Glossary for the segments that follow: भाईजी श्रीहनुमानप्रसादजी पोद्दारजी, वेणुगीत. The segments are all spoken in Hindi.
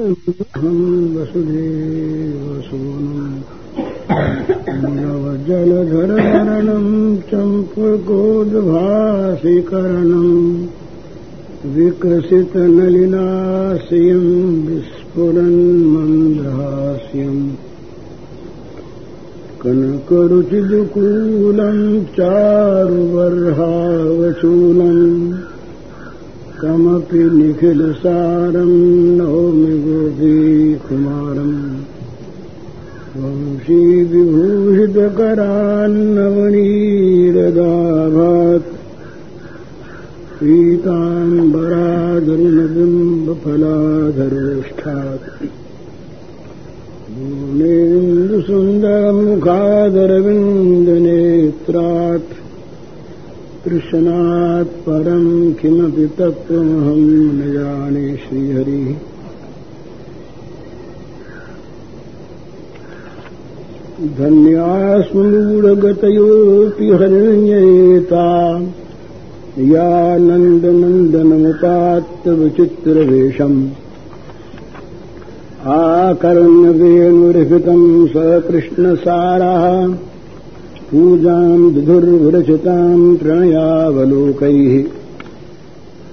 हम वसुदेव जलधरधरणं चम्पकोद्भासिकरणं विकसितनलिनास्यं विस्फुरन्मन्दहास्यं कनकरुचिदुकूलं चारुबर्हावशूलम् कमपि निखिलसारं नौमि गोपीकुमारम् वंशी विभूषितकरान्नवनीरदाभात् पीताम्बरादरुणबिम्बफलाधरेष्ठात् भुवनेन्दुसुन्दरमुखादरविन्दनेत्रात् कृष्णात् परं किमपि तत्त्वमहं न जाने श्रीहरिः। धन्यास्मूढगतयोऽपि हरिण्येता यानन्दनन्दनमुपात्तविचित्रवेषम् आकर्ण्यवेणुर्हृतं सकृष्णसारः पूजां विधुर्विरचितां प्रणयावलोकैः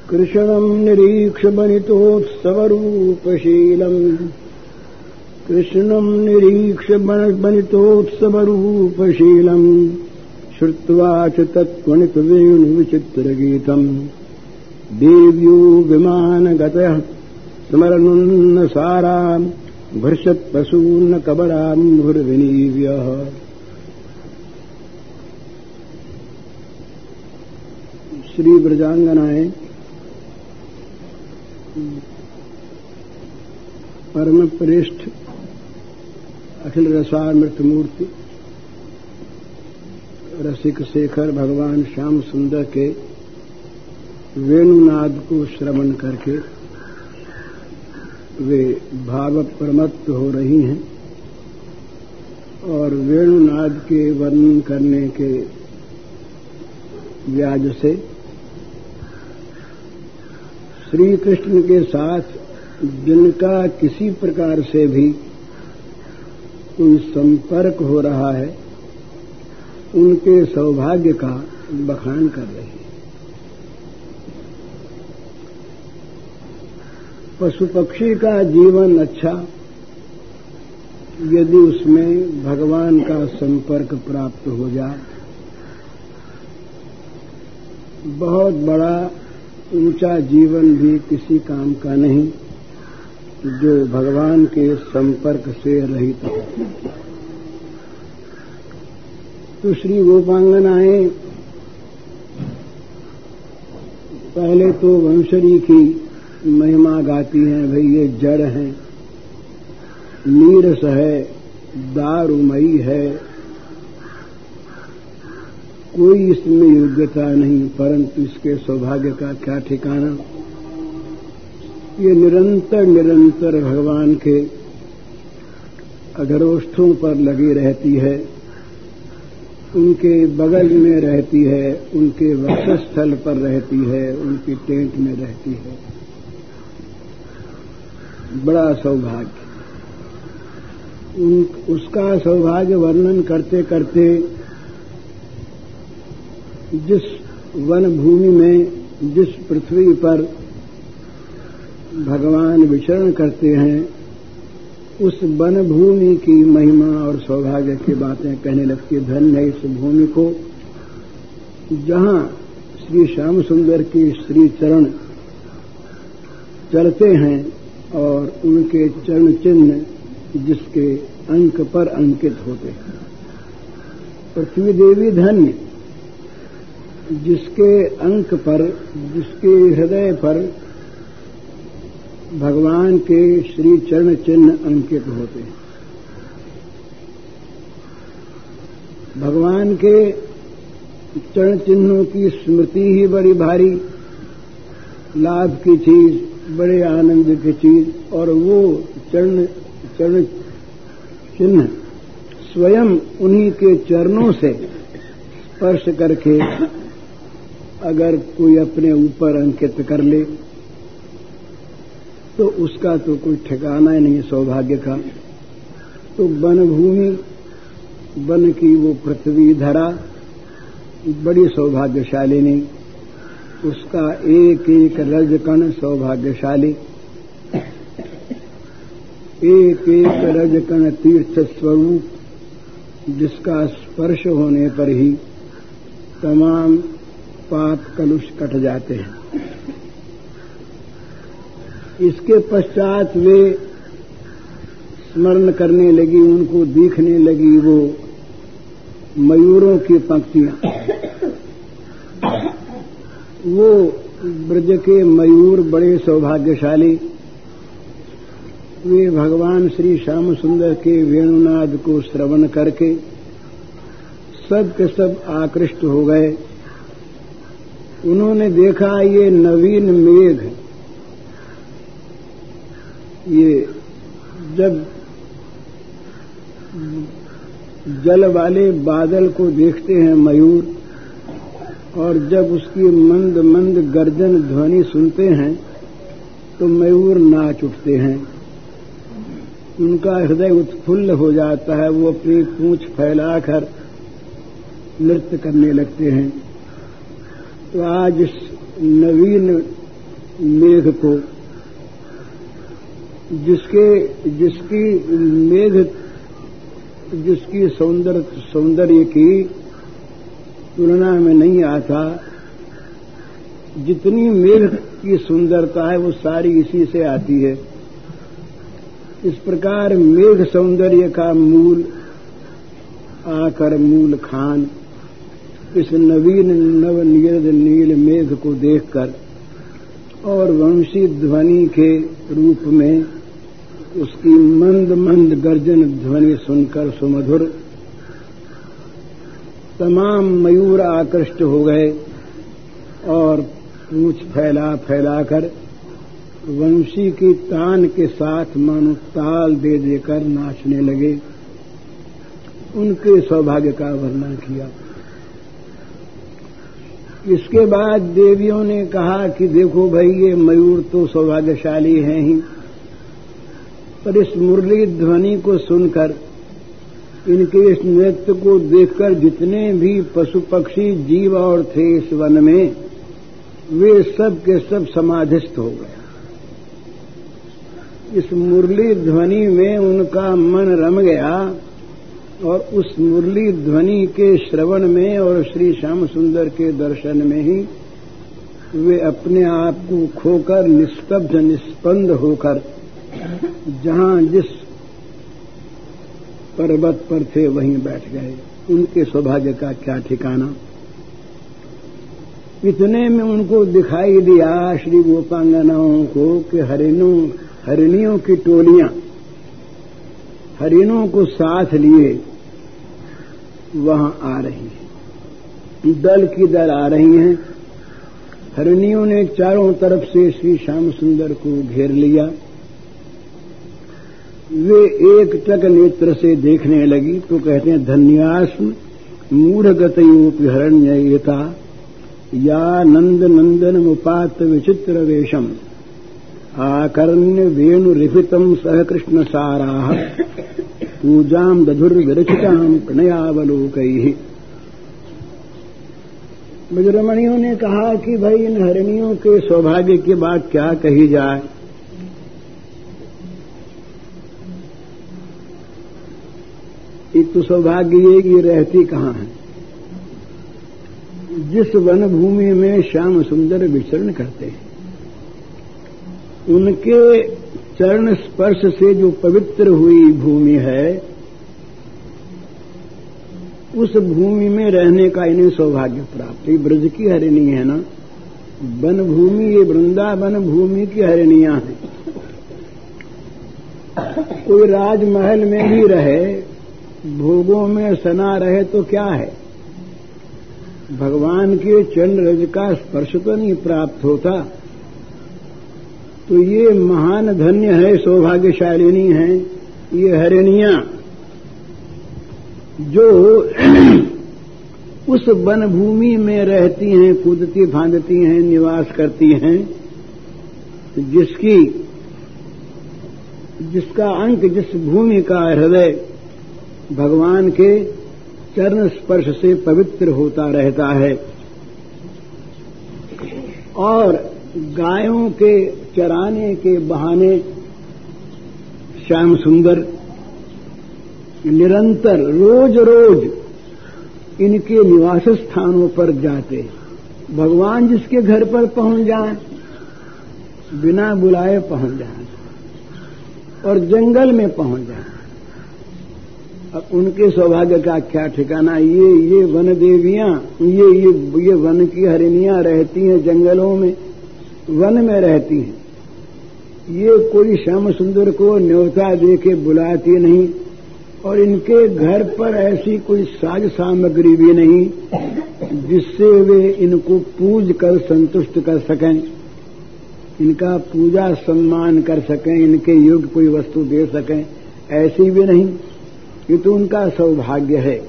कृष्णं निरीक्षवनितोत्सवरूपशीलम् कृष्णं निरीक्षवनितोत्सवरूपशीलम् श्रुत्वा च तत्त्वनितवेणुविचित्रगीतम् देव्यो विमानगतः स्मरन्नसारां भर्षत्पशून्न कबरां भुर्विनीव्यः। श्री ब्रजांगनाएं परम प्रेष्ठ अखिल रसामृत मूर्ति रसिक शेखर भगवान श्याम सुंदर के वेणुनाद को श्रवण करके वे भाव प्रमत्त हो रही हैं और वेणुनाद के वर्णन करने के व्याज से श्री कृष्ण के साथ जिनका किसी प्रकार से भी कोई संपर्क हो रहा है उनके सौभाग्य का बखान कर रही है। पशु पक्षी का जीवन अच्छा यदि उसमें भगवान का संपर्क प्राप्त हो जाए बहुत बड़ा ऊंचा जीवन भी किसी काम का नहीं जो भगवान के संपर्क से रहित है। तो श्री गोपांगनाएं पहले तो वंशरी की महिमा गाती हैं, भाई ये जड़ है, नीरस है, दारुमयी है, कोई इसमें योग्यता नहीं, परंतु इसके सौभाग्य का क्या ठिकाना। ये निरंतर निरंतर भगवान के अधरोष्ठों पर लगी रहती है, उनके बगल में रहती है, उनके वक्षस्थल पर रहती है, उनकी टेंट में रहती है। बड़ा सौभाग्य। उसका सौभाग्य वर्णन करते करते जिस वन भूमि में जिस पृथ्वी पर भगवान विचरण करते हैं उस वन भूमि की महिमा और सौभाग्य की बातें कहने लगती है। धन्य है इस भूमि को जहां श्री श्याम सुंदर के श्री चरण चलते हैं और उनके चरण चिन्ह जिसके अंक पर अंकित होते हैं। पृथ्वी देवी धन्य जिसके अंक पर, जिसके हृदय पर भगवान के श्री चरण चिन्ह अंकित होते हैं। भगवान के चरण चिन्हों की स्मृति ही बड़ी भारी लाभ की चीज, बड़े आनंद की चीज, और वो चरण चिन्ह स्वयं उन्हीं के चरणों से स्पर्श करके अगर कोई अपने ऊपर अंकित कर ले तो उसका तो कोई ठिकाना ही नहीं, सौभाग्य का। तो वन भूमि, वन की वो पृथ्वी धरा बड़ी सौभाग्यशालिनी, उसका एक एक रज कण सौभाग्यशाली, एक एक रज कण तीर्थ स्वरूप, जिसका स्पर्श होने पर ही तमाम पाप कलुष कट जाते हैं। इसके पश्चात वे स्मरण करने लगी, उनको दिखने लगी वो मयूरों की पंक्तियां। वो ब्रज के मयूर बड़े सौभाग्यशाली, वे भगवान श्री श्याम सुंदर के वेणुनाद को श्रवण करके सब के सब आकृष्ट हो गए। उन्होंने देखा ये नवीन मेघ, ये जब जल वाले बादल को देखते हैं मयूर, और जब उसकी मंद मंद गर्जन ध्वनि सुनते हैं तो मयूर नाच उठते हैं, उनका हृदय उत्फुल्ल हो जाता है, वो अपनी पूंछ फैलाकर नृत्य करने लगते हैं। तो आज इस नवीन मेघ को, जिसकी सौंदर्य की तुलना में नहीं आता, जितनी मेघ की सुंदरता है वो सारी इसी से आती है। इस प्रकार मेघ सौंदर्य का मूल आकर मूल खान, इस नवीन नवनिर्द नील मेघ को देखकर और वंशी ध्वनि के रूप में उसकी मंद मंद गर्जन ध्वनि सुनकर सुमधुर तमाम मयूर आकृष्ट हो गए और पूंछ फैला फैलाकर वंशी की तान के साथ मानो ताल दे देकर नाचने लगे। उनके सौभाग्य का वर्णन किया। इसके बाद देवियों ने कहा कि देखो भाई, ये मयूर तो सौभाग्यशाली हैं ही, पर इस मुरली ध्वनि को सुनकर, इनके इस नृत्य को देखकर जितने भी पशु पक्षी जीव और थे इस वन में, वे सब के सब समाधिस्थ हो गए। इस मुरली ध्वनि में उनका मन रम गया और उस मुरली ध्वनि के श्रवण में और श्री श्याम सुंदर के दर्शन में ही वे अपने आप को खोकर निस्तब्ध निस्पंद होकर जहां जिस पर्वत पर थे वहीं बैठ गए। उनके सौभाग्य का क्या ठिकाना। इतने में उनको दिखाई दिया श्री गोपांगनाओं को कि हरिणियों की टोलियां हरिणों को साथ लिए वहां आ रही हैं, दल की दल आ रही हैं। हरिणियों ने चारों तरफ से श्री श्याम सुंदर को घेर लिया। वे एक टक नेत्र से देखने लगी तो कहते हैं, धन्यास्म मूढ़गतयोपि हरण्ययता या नंद नंदन उपात विचित्र वेशम आकर्ण्य वेणुरिफितम सह कृष्ण साराः पूजां दधुर्विरचितां प्रणयावलोकैः। ब्रजरमणियों ने कहा कि भाई, इन हरिणियों के सौभाग्य की बात क्या कही जाए। एक तो सौभाग्य ये रहती कहाँ है, जिस वन भूमि में श्याम सुंदर विचरण करते हैं, उनके चरण स्पर्श से जो पवित्र हुई भूमि है, उस भूमि में रहने का इन्हें सौभाग्य प्राप्त। ये ब्रज की हरिणी है ना, वन भूमि, ये वृंदावन भूमि की हरिणियां हैं। कोई राजमहल में भी रहे, भोगों में सना रहे तो क्या है, भगवान के चरण रज का स्पर्श तो नहीं प्राप्त होता। तो ये महान धन्य है, सौभाग्यशालिनी है ये हरिणियां, जो उस वन भूमि में रहती हैं, कूदती फांदती हैं, निवास करती हैं, जिसकी जिसका अंक जिस भूमि का हृदय भगवान के चरण स्पर्श से पवित्र होता रहता है। और गायों के चराने के बहाने श्याम सुंदर निरंतर रोज रोज इनके निवास स्थानों पर जाते। भगवान जिसके घर पर पहुंच जाए, बिना बुलाए पहुंच जाए और जंगल में पहुंच जाए। अब उनके सौभाग्य का क्या ठिकाना। ये वन देवियां, ये वन की हरिणियां रहती हैं, जंगलों में वन में रहती हैं। ये कोई श्याम सुंदर को न्योता दे के बुलाती नहीं और इनके घर पर ऐसी कोई साज सामग्री भी नहीं जिससे वे इनको पूज कर संतुष्ट कर सकें, इनका पूजा सम्मान कर सकें, इनके योग्य कोई वस्तु दे सकें, ऐसी भी नहीं। ये तो उनका सौभाग्य है।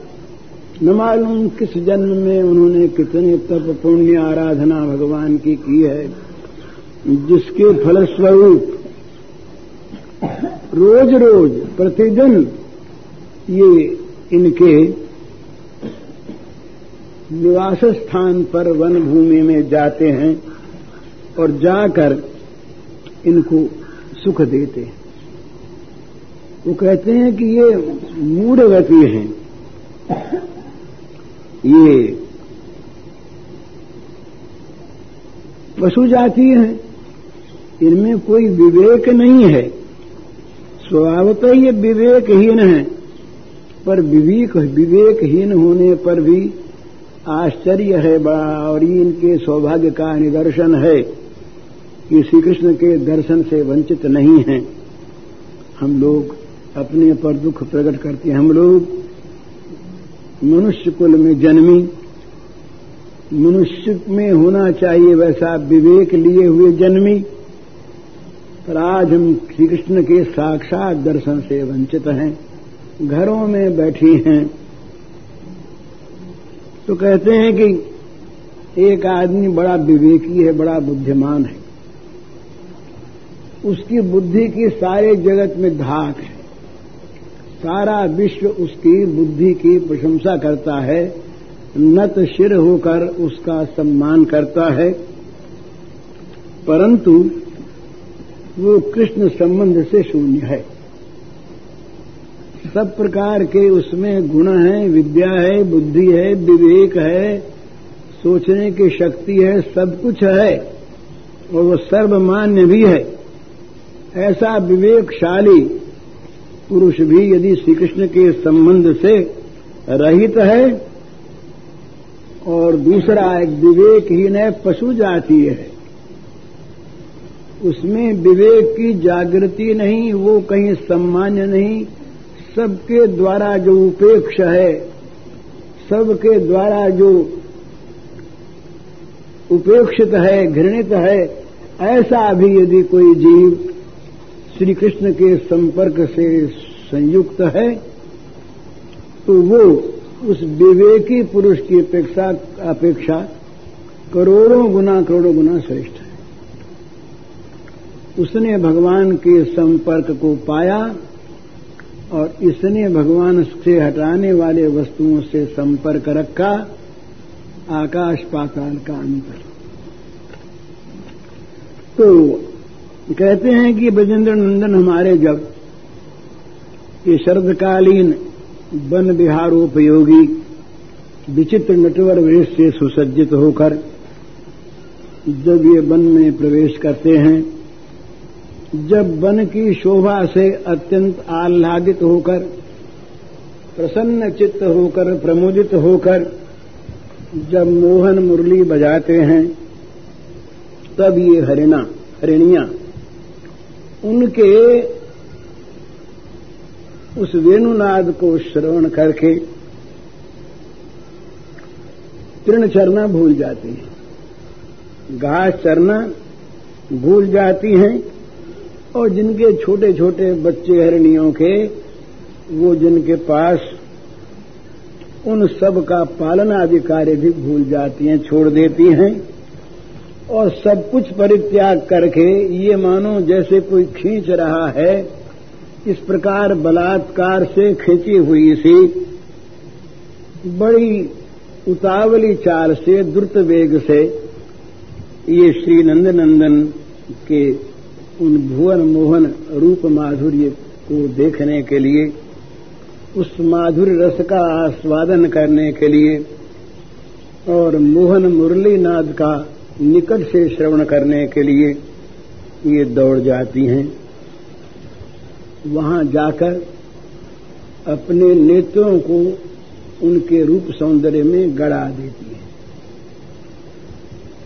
न मालूम किस जन्म में उन्होंने कितने तप पुण्य आराधना भगवान की है, जिसके फलस्वरूप रोज रोज प्रतिदिन ये इनके निवास स्थान पर वन भूमि में जाते हैं और जाकर इनको सुख देते हैं। वो कहते हैं कि ये मूढ़वती हैं, ये पशु जाति हैं, इनमें कोई विवेक नहीं है, स्वभावतः ये विवेकहीन है। पर विवेकहीन होने पर भी आश्चर्य है बड़ा, और ये इनके सौभाग्य का निदर्शन है कि श्री कृष्ण के दर्शन से वंचित नहीं हैं। हम लोग अपने पर दुख प्रकट करते हैं। हम लोग मनुष्य कुल में जन्मी, मनुष्य में होना चाहिए वैसा विवेक लिए हुए जन्मी, पर आज हम श्री कृष्ण के साक्षात दर्शन से वंचित हैं, घरों में बैठी हैं। तो कहते हैं कि एक आदमी बड़ा विवेकी है, बड़ा बुद्धिमान है, उसकी बुद्धि की सारे जगत में धाक है, सारा विश्व उसकी बुद्धि की प्रशंसा करता है, नत शिर होकर उसका सम्मान करता है, परंतु वो कृष्ण संबंध से शून्य है। सब प्रकार के उसमें गुण हैं, विद्या है, बुद्धि है, विवेक है, सोचने की शक्ति है, सब कुछ है और वो सर्वमान्य भी है। ऐसा विवेकशाली पुरुष भी यदि श्री कृष्ण के संबंध से रहित है और दूसरा एक विवेकहीन है, पशु जाति है, उसमें विवेक की जागृति नहीं, वो कहीं सम्मान्य नहीं, सबके द्वारा जो उपेक्षा है, सबके द्वारा जो उपेक्षित है, घृणित है, ऐसा भी यदि कोई जीव श्री कृष्ण के संपर्क से संयुक्त है तो वो उस विवेकी पुरुष की अपेक्षा करोड़ों गुना श्रेष्ठ है। उसने भगवान के संपर्क को पाया और इसने भगवान से हटाने वाले वस्तुओं से संपर्क रखा, आकाश पाताल का अंतर। तो कहते हैं कि ब्रजेंद्र नंदन हमारे जब ये शरदकालीन वन विहारोपयोगी विचित्र नटवर वेश से सुसज्जित होकर जब ये वन में प्रवेश करते हैं, जब वन की शोभा से अत्यंत आह्लादित होकर, प्रसन्न चित्त होकर, प्रमोदित होकर जब मोहन मुरली बजाते हैं, तब ये हरिणियां उनके उस वेणुनाद को श्रवण करके तृण चरना भूल जाती हैं, घास चरना भूल जाती हैं। और जिनके छोटे छोटे बच्चे हिरणियों के, वो जिनके पास, उन सब का पालन आदि कार्य भी भूल जाती हैं, छोड़ देती हैं और सब कुछ परित्याग करके ये मानो जैसे कोई खींच रहा है इस प्रकार बलात्कार से खींची हुई सी बड़ी उतावली चाल से द्रुत वेग से ये श्री नंदनंदन के उन भुवन मोहन रूप माधुर्य को देखने के लिए, उस माधुर्य रस का आस्वादन करने के लिए और मोहन मुरली नाद का निकट से श्रवण करने के लिए ये दौड़ जाती हैं। वहां जाकर अपने नेत्रों को उनके रूप सौंदर्य में गड़ा देती है।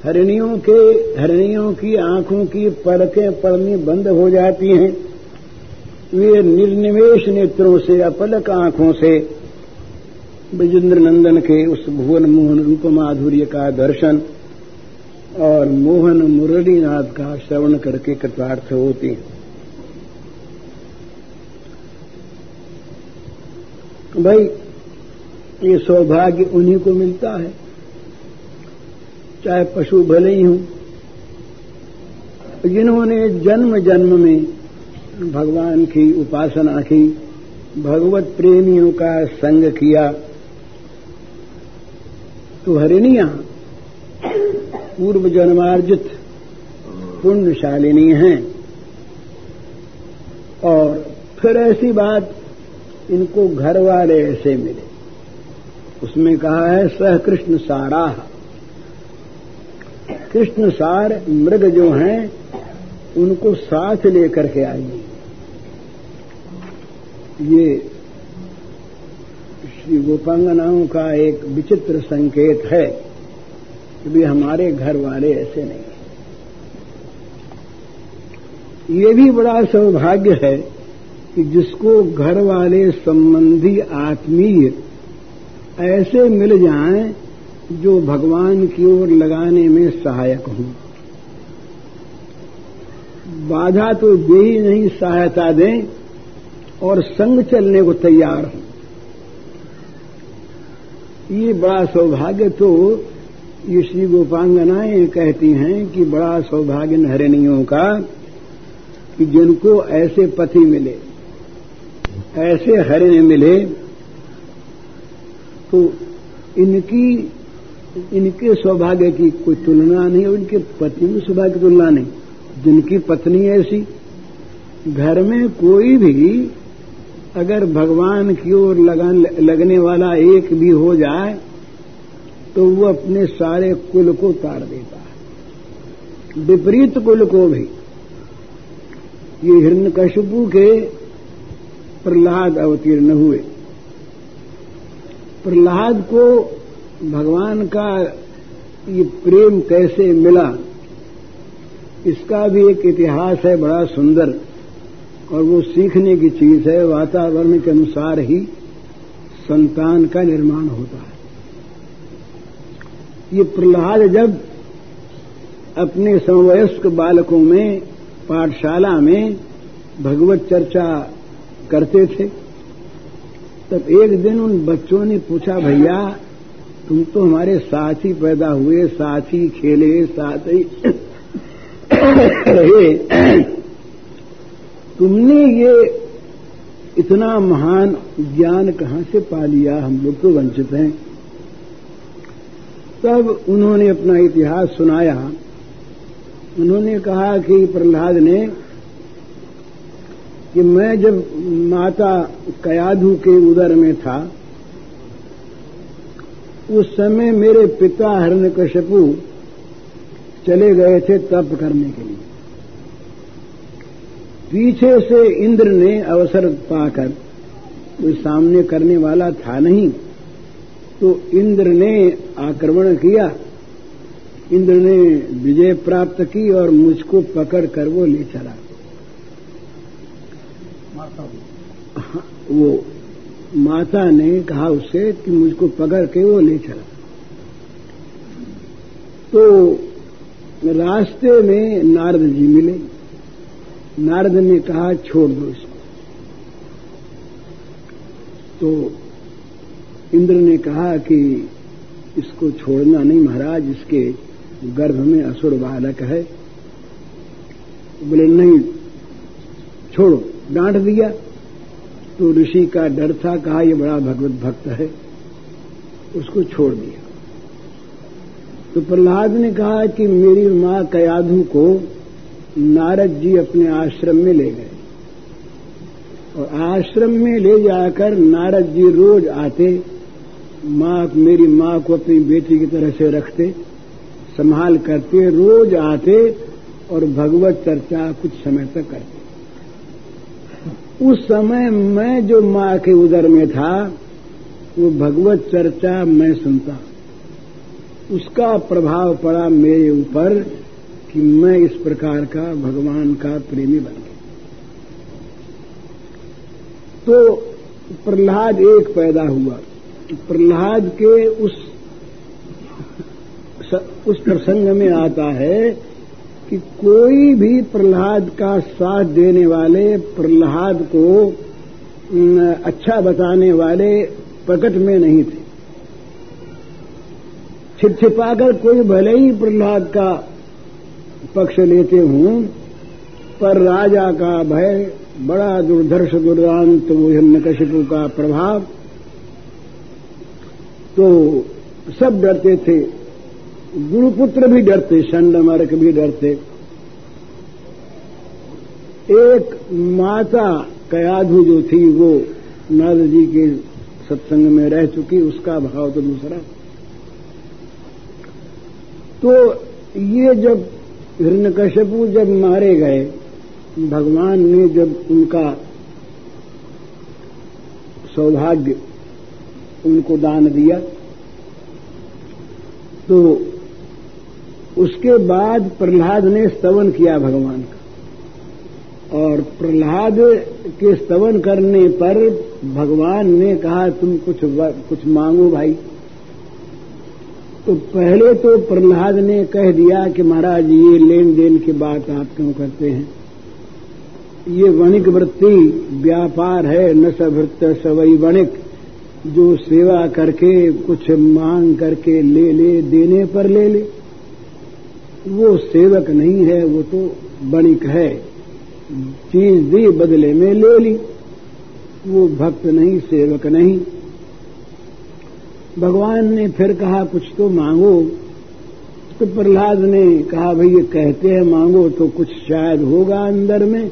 हरिणियों की आंखों की पलकें पड़नी बंद हो जाती हैं। वे निर्निमेष नेत्रों से अपलक आंखों से बजेंद्र नंदन के उस भुवन मोहन रूप माधुर्य का दर्शन और मोहन मुरलीनाथ का श्रवण करके कृतार्थ होती हैं। भाई ये सौभाग्य उन्हीं को मिलता है, चाहे पशु भले ही हों, जिन्होंने जन्म जन्म में भगवान की उपासना की, भगवत प्रेमियों का संग किया। तो हरिणियां पूर्व जन्मार्जित पुण्यशालिनी हैं और फिर ऐसी बात इनको घर वाले ऐसे मिले। उसमें कहा है सह कृष्ण सारा, कृष्ण सार मृग जो हैं उनको साथ लेकर के आइए। ये श्री गोपांगनाओं का एक विचित्र संकेत है कि भी हमारे घर वाले ऐसे नहीं। ये भी बड़ा सौभाग्य है कि जिसको घर वाले संबंधी आत्मीय ऐसे मिल जाएं जो भगवान की ओर लगाने में सहायक हों, बाधा तो दे ही नहीं, सहायता दें और संग चलने को तैयार हों। ये बड़ा सौभाग्य तो ये श्री गोपांगनाएं कहती हैं कि बड़ा सौभाग्य हरिणियों का कि जिनको ऐसे पति मिले, ऐसे हरिणी मिले। तो इनके सौभाग्य की कोई तुलना नहीं और इनके पति में सौभाग्य की तुलना नहीं। जिनकी पत्नी ऐसी, घर में कोई भी अगर भगवान की ओर लगने वाला एक भी हो जाए तो वो अपने सारे कुल को तार देता है, विपरीत कुल को भी। ये हिरण्यकश्यपु के प्रहलाद अवतीर्ण हुए। प्रहलाद को भगवान का ये प्रेम कैसे मिला, इसका भी एक इतिहास है बड़ा सुंदर और वो सीखने की चीज है। वातावरण के अनुसार ही संतान का निर्माण होता है। ये प्रहलाद जब अपने समवयस्क बालकों में पाठशाला में भगवत चर्चा करते थे, तब एक दिन उन बच्चों ने पूछा, भैया तुम तो हमारे साथ ही पैदा हुए, साथ ही खेले, साथ ही रहे, तुमने ये इतना महान ज्ञान कहां से पा लिया, हम लोग तो वंचित हैं। तब उन्होंने अपना इतिहास सुनाया। उन्होंने कहा कि प्रहलाद ने कि मैं जब माता कयाधु के उदर में था, उस समय मेरे पिता हिरण्यकश्यपु चले गए थे तप करने के लिए। पीछे से इंद्र ने अवसर पाकर, कोई सामने करने वाला था नहीं, तो इंद्र ने आक्रमण किया। इंद्र ने विजय प्राप्त की और मुझको पकड़ कर वो ले चला। वो माता ने कहा उससे कि मुझको पकड़ के वो ले चला। तो रास्ते में नारद जी मिले। नारद ने कहा छोड़ दो इसको। तो इंद्र ने कहा कि इसको छोड़ना नहीं महाराज, इसके गर्भ में असुर बालक है। बोले नहीं छोड़ो, डांट दिया। तो ऋषि का डर था, कहा यह बड़ा भगवत भक्त है, उसको छोड़ दिया। तो प्रहलाद ने कहा कि मेरी मां कयाधु को नारद जी अपने आश्रम में ले गए और आश्रम में ले जाकर नारद जी रोज आते, मां मेरी मां को अपनी बेटी की तरह से रखते, संभाल करते, रोज आते और भगवत चर्चा कुछ समय तक करते। उस समय मैं जो मां के उदर में था वो भगवत चर्चा मैं सुनता, उसका प्रभाव पड़ा मेरे ऊपर कि मैं इस प्रकार का भगवान का प्रेमी बन गया। तो प्रहलाद एक पैदा हुआ। प्रहलाद के उस प्रसंग में आता है कि कोई भी प्रहलाद का साथ देने वाले, प्रहलाद को अच्छा बताने वाले प्रकट में नहीं थे। छिपछिपाकर कोई भले ही प्रहलाद का पक्ष लेते हों, पर राजा का भय, बड़ा दुर्धर्ष दुर्दांत वो हिरण्यकशिपु का प्रभाव, तो सब डरते थे। गुरुपुत्र भी डरते, शंडमर्क भी डरते। एक माता कयाधु जो थी वो नारद जी के सत्संग में रह चुकी, उसका भाव तो दूसरा। तो ये जब हिरण्यकशिपु जब मारे गए, भगवान ने जब उनका सौभाग्य उनको दान दिया, तो उसके बाद प्रहलाद ने स्तवन किया भगवान का। और प्रहलाद के स्तवन करने पर भगवान ने कहा तुम कुछ मांगो भाई। तो पहले तो प्रहलाद ने कह दिया कि महाराज ये लेन देन की बात आप क्यों करते हैं, ये वणिक वृत्ति व्यापार है, न सभृत सवई वणिक, जो सेवा करके कुछ मांग करके ले ले, देने पर ले ले, वो सेवक नहीं है, वो तो वणिक है, चीज दी बदले में ले ली, वो भक्त नहीं, सेवक नहीं। भगवान ने फिर कहा कुछ तो मांगो। तो प्रहलाद ने कहा भाई ये कहते हैं मांगो तो कुछ शायद होगा अंदर में।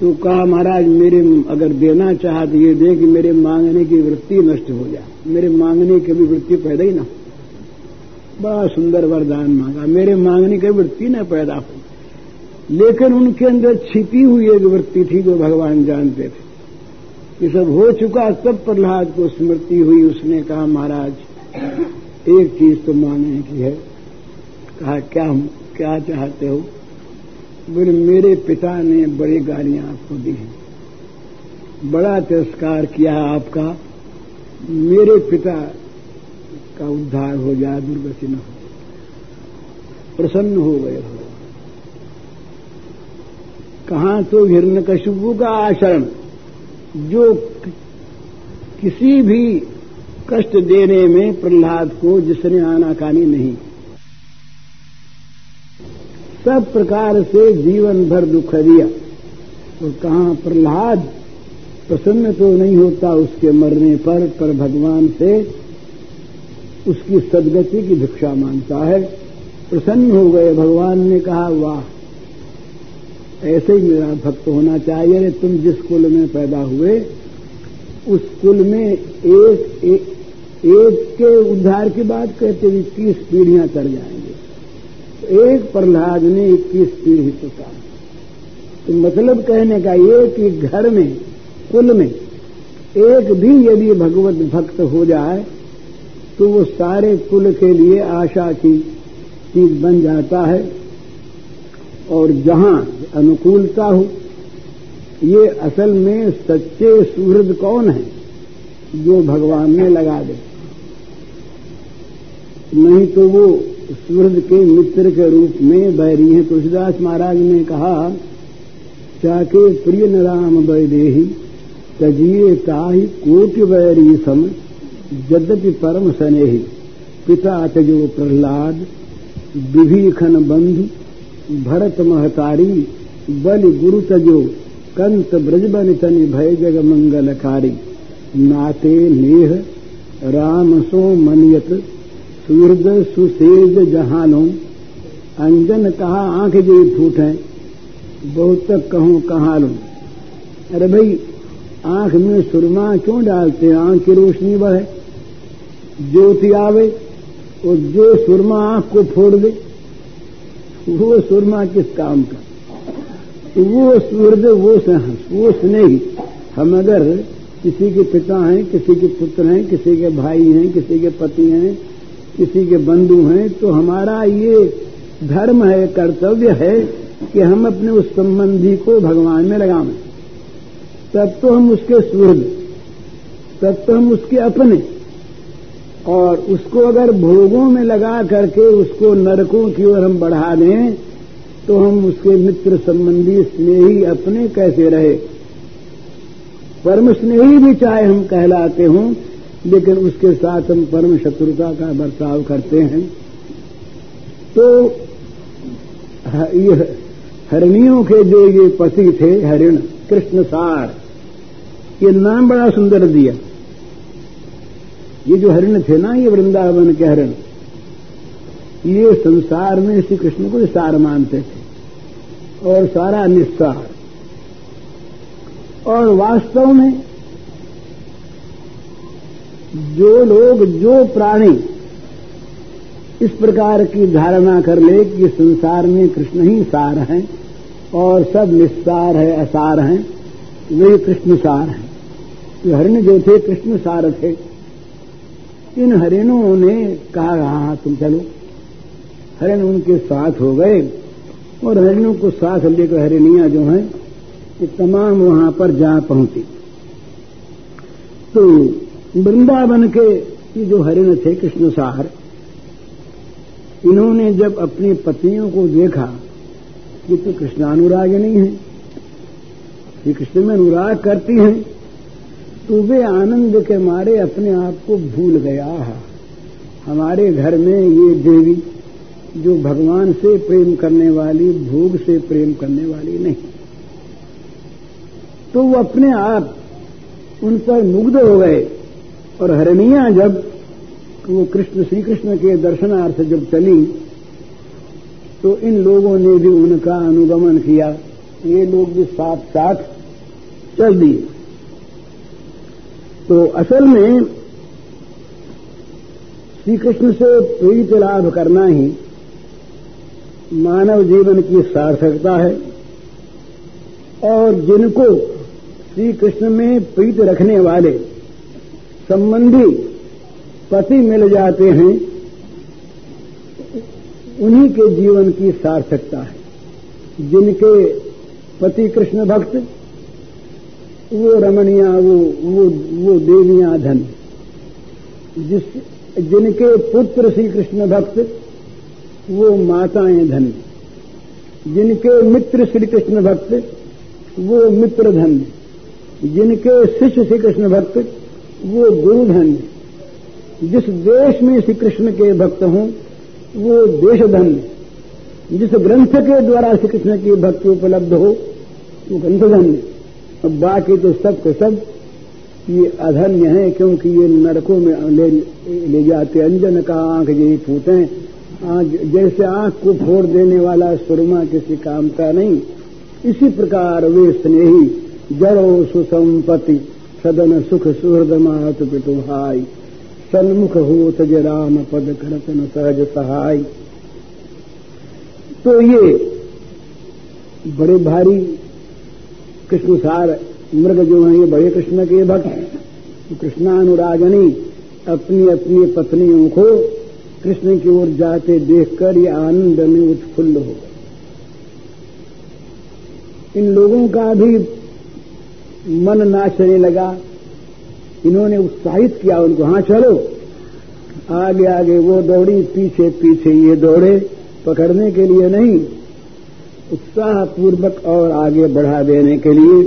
तो कहा महाराज मेरे अगर देना चाहा तो ये दे कि मेरे मांगने की वृत्ति नष्ट हो जाए, मेरे मांगने की भी वृत्ति पैदा ही ना हो। बड़ा सुंदर वरदान मांगा, मेरे मांगने की वृत्ति न पैदा हो। लेकिन उनके अंदर छिपी हुई एक वृत्ति थी जो भगवान जानते थे। ये सब हो चुका तब प्रहलाद को स्मृति हुई, उसने कहा महाराज एक चीज तो मांगने की है। कहा क्या चाहते हो? बोले मेरे पिता ने बड़ी गालियां आपको दी हैं, बड़ा तिरस्कार किया आपका, मेरे पिता का उद्धार हो जाए, दुर्गति न हो। प्रसन्न हो गए। कहां तो हिरण्यकशिपु का आचरण जो किसी भी कष्ट देने में प्रहलाद को जिसने आनाकानी नहीं, सब प्रकार से जीवन भर दुख दिया। और कहां प्रहलाद प्रसन्न तो नहीं होता उसके मरने पर भगवान से उसकी सदगति की भिक्षा मांगता है। प्रसन्न हो गए। भगवान ने कहा वाह, ऐसे ही मेरा भक्त होना चाहिए। अरे तुम जिस कुल में पैदा हुए उस कुल में एक के उद्धार की बात कहते हुए 21 पीढ़ियां तर जाएंगे। एक प्रहलाद ने 21 पीढ़ी को कहा। तो मतलब कहने का ये कि घर में, कुल में एक भी यदि भगवत भक्त हो जाए तो वो सारे कुल के लिए आशा की चीज बन जाता है। और जहां अनुकूलता हो, ये असल में सच्चे सुहृद कौन है जो भगवान में लगा दे, नहीं तो वो सुहृद के मित्र के रूप में बैरी हैं। तुलसीदास महाराज ने कहा चाके प्रिय न राम बैदेही तजिए ताहि कोटि बैरी सम यद्यपि परम सनेही पिता तजो प्रहलाद विभीखन बंधु भरत महतारी बल गुरु तजो कंत ब्रजबनितनि भय जग मंगलकारी नाते नेह राम सो मनियत सूरज सुसेज जहानो अंजन कहा आंख जे फूटे बहुत तक कहूं कहा लूं। अरे भाई आंख में सुरमा क्यों डालते हैं? आंख की रोशनी बढ़े, ज्योति आवे, और जो सुरमा आंख को फोड़ दे वो सुरमा किस काम का? वो सूरज वो स्नेही। हम अगर किसी के पिता हैं, किसी के पुत्र हैं, किसी के भाई हैं, किसी के पति हैं, किसी के बंधु हैं, तो हमारा ये धर्म है, कर्तव्य है कि हम अपने उस संबंधी को भगवान में लगावें। तब तो हम उसके सूरज, तब तो हम उसके अपने। और उसको अगर भोगों में लगा करके उसको नरकों की ओर हम बढ़ा दें तो हम उसके मित्र संबंधी स्नेही अपने कैसे रहे? परम स्नेही भी चाहे हम कहलाते हों, लेकिन उसके साथ हम परम शत्रुता का बर्ताव करते हैं। तो ये हरणियों के जो ये पति थे, हरिण कृष्णसार, ये नाम बड़ा सुंदर दिया। ये जो हरिण थे ना, ये वृंदावन के हरिण, ये संसार में श्री कृष्ण को सार मानते थे और सारा निस्सार। और वास्तव में जो लोग, जो प्राणी इस प्रकार की धारणा कर ले कि संसार में कृष्ण ही सार हैं और सब निस्सार है, असार हैं, वे कृष्णसार हैं। तो हरिण जो थे कृष्णसार थे। इन हरिणों ने कहा हाँ तुम चलो। हरिण उनके साथ हो गए और हरिणों को साथ लेकर हरिणियां जो हैं ये तमाम वहां पर जा पहुंची। तो वृंदावन के ये जो हरिण थे कृष्णसार, इन्होंने जब अपनी पत्नियों को देखा कि तो कृष्णानुराग नहीं है, ये कृष्ण में अनुराग करती हैं, तो वे आनंद के मारे अपने आप को भूल गया। हमारे घर में ये देवी जो भगवान से प्रेम करने वाली, भोग से प्रेम करने वाली नहीं। तो वो अपने आप उन पर मुग्ध हो गए। और हरणियां जब वो कृष्ण, श्री कृष्ण के दर्शनार्थ जब चली तो इन लोगों ने भी उनका अनुगमन किया। ये लोग भी साथ साथ चल दिए। तो असल में श्री कृष्ण से प्रीति लाभ करना ही मानव जीवन की सार्थकता है। और जिनको श्री कृष्ण में प्रीति रखने वाले संबंधी पति मिल जाते हैं, उन्हीं के जीवन की सार्थकता है। जिनके पति कृष्ण भक्त, वो रमणियां, वो देवियां धन, जिनके पुत्र श्री कृष्ण भक्त, वो माताएं धन, जिनके मित्र श्री कृष्ण भक्त, वो मित्र धन, जिनके शिष्य श्री कृष्ण भक्त, वो गुरु धन, जिस देश में श्री कृष्ण के भक्त हों वो देश धन, जिस ग्रंथ के द्वारा श्री कृष्ण की भक्ति उपलब्ध हो वो ग्रंथ धन। अब बाकी तो सब के सब ये अधन्य हैं, क्योंकि ये नरकों में ले जाते। अंजन का आंख यही फूटे, जैसे आंख को फोड़ देने वाला सुरमा किसी काम का नहीं, इसी प्रकार वे स्नेही जरो सुसंपत्ति सदन सुख सुहृद मात पितु भाई सन्मुख हो तज राम पद करतन सहज सहाय। तो ये बड़े भारी कृष्णसार मृग जो हैं, ये बड़े कृष्ण के भक्त, कृष्णानुरागनी अपनी अपनी पत्नियों को कृष्ण की ओर जाते देखकर ये आनंद में उत्फुल्ल हो गए। इन लोगों का भी मन नाचने लगा। इन्होंने उत्साहित किया उनको, हाँ चलो। आगे आगे वो दौड़ी, पीछे पीछे ये दौड़े, पकड़ने के लिए नहीं, उत्साहपूर्वक और आगे बढ़ा देने के लिए।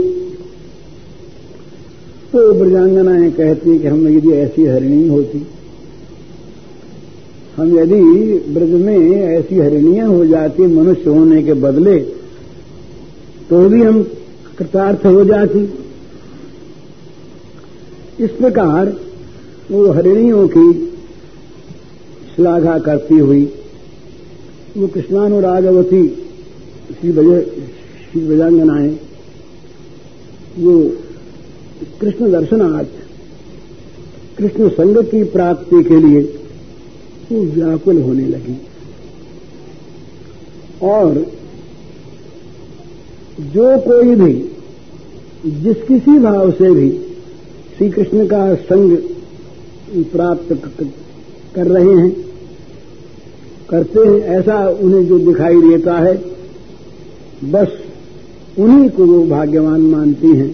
तो ब्रजांगनाएं कहती कि हम यदि ऐसी हरिणी होती, हम यदि ब्रज में ऐसी हरिणियां हो जाती मनुष्य होने के बदले, तो भी हम कृतार्थ हो जाती। इस प्रकार वो हरिणियों की श्लाघा करती हुई वो कृष्णानुरागवती श्री बजांगनाएं वो कृष्ण दर्शनार्थ कृष्ण संग की प्राप्ति के लिए वो व्याकुल होने लगी। और जो कोई भी जिस किसी भाव से भी श्री कृष्ण का संग प्राप्त कर रहे हैं करते हैं ऐसा उन्हें जो दिखाई देता है बस उन्हीं को वो भाग्यवान मानती हैं,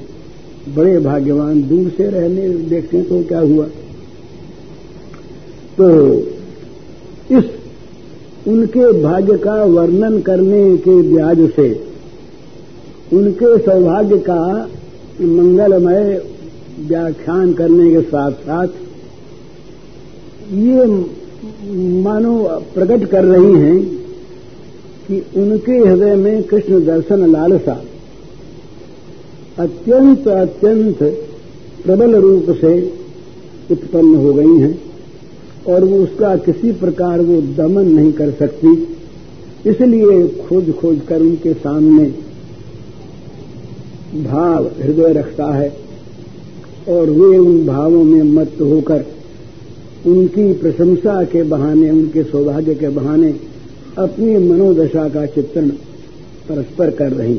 बड़े भाग्यवान। दूर से रहने देखते तो क्या हुआ, तो इस उनके भाग्य का वर्णन करने के ब्याज से उनके सौभाग्य का मंगलमय व्याख्यान करने के साथ साथ ये मानो प्रकट कर रही हैं कि उनके हृदय में कृष्ण दर्शन लालसा अत्यंत अत्यंत प्रबल रूप से उत्पन्न हो गई हैं और वो उसका किसी प्रकार वो दमन नहीं कर सकती। इसलिए खोज खोज कर उनके सामने भाव हृदय रखता है और वे उन भावों में मत होकर उनकी प्रशंसा के बहाने उनके सौभाग्य के बहाने अपनी मनोदशा का चित्रण परस्पर कर रही।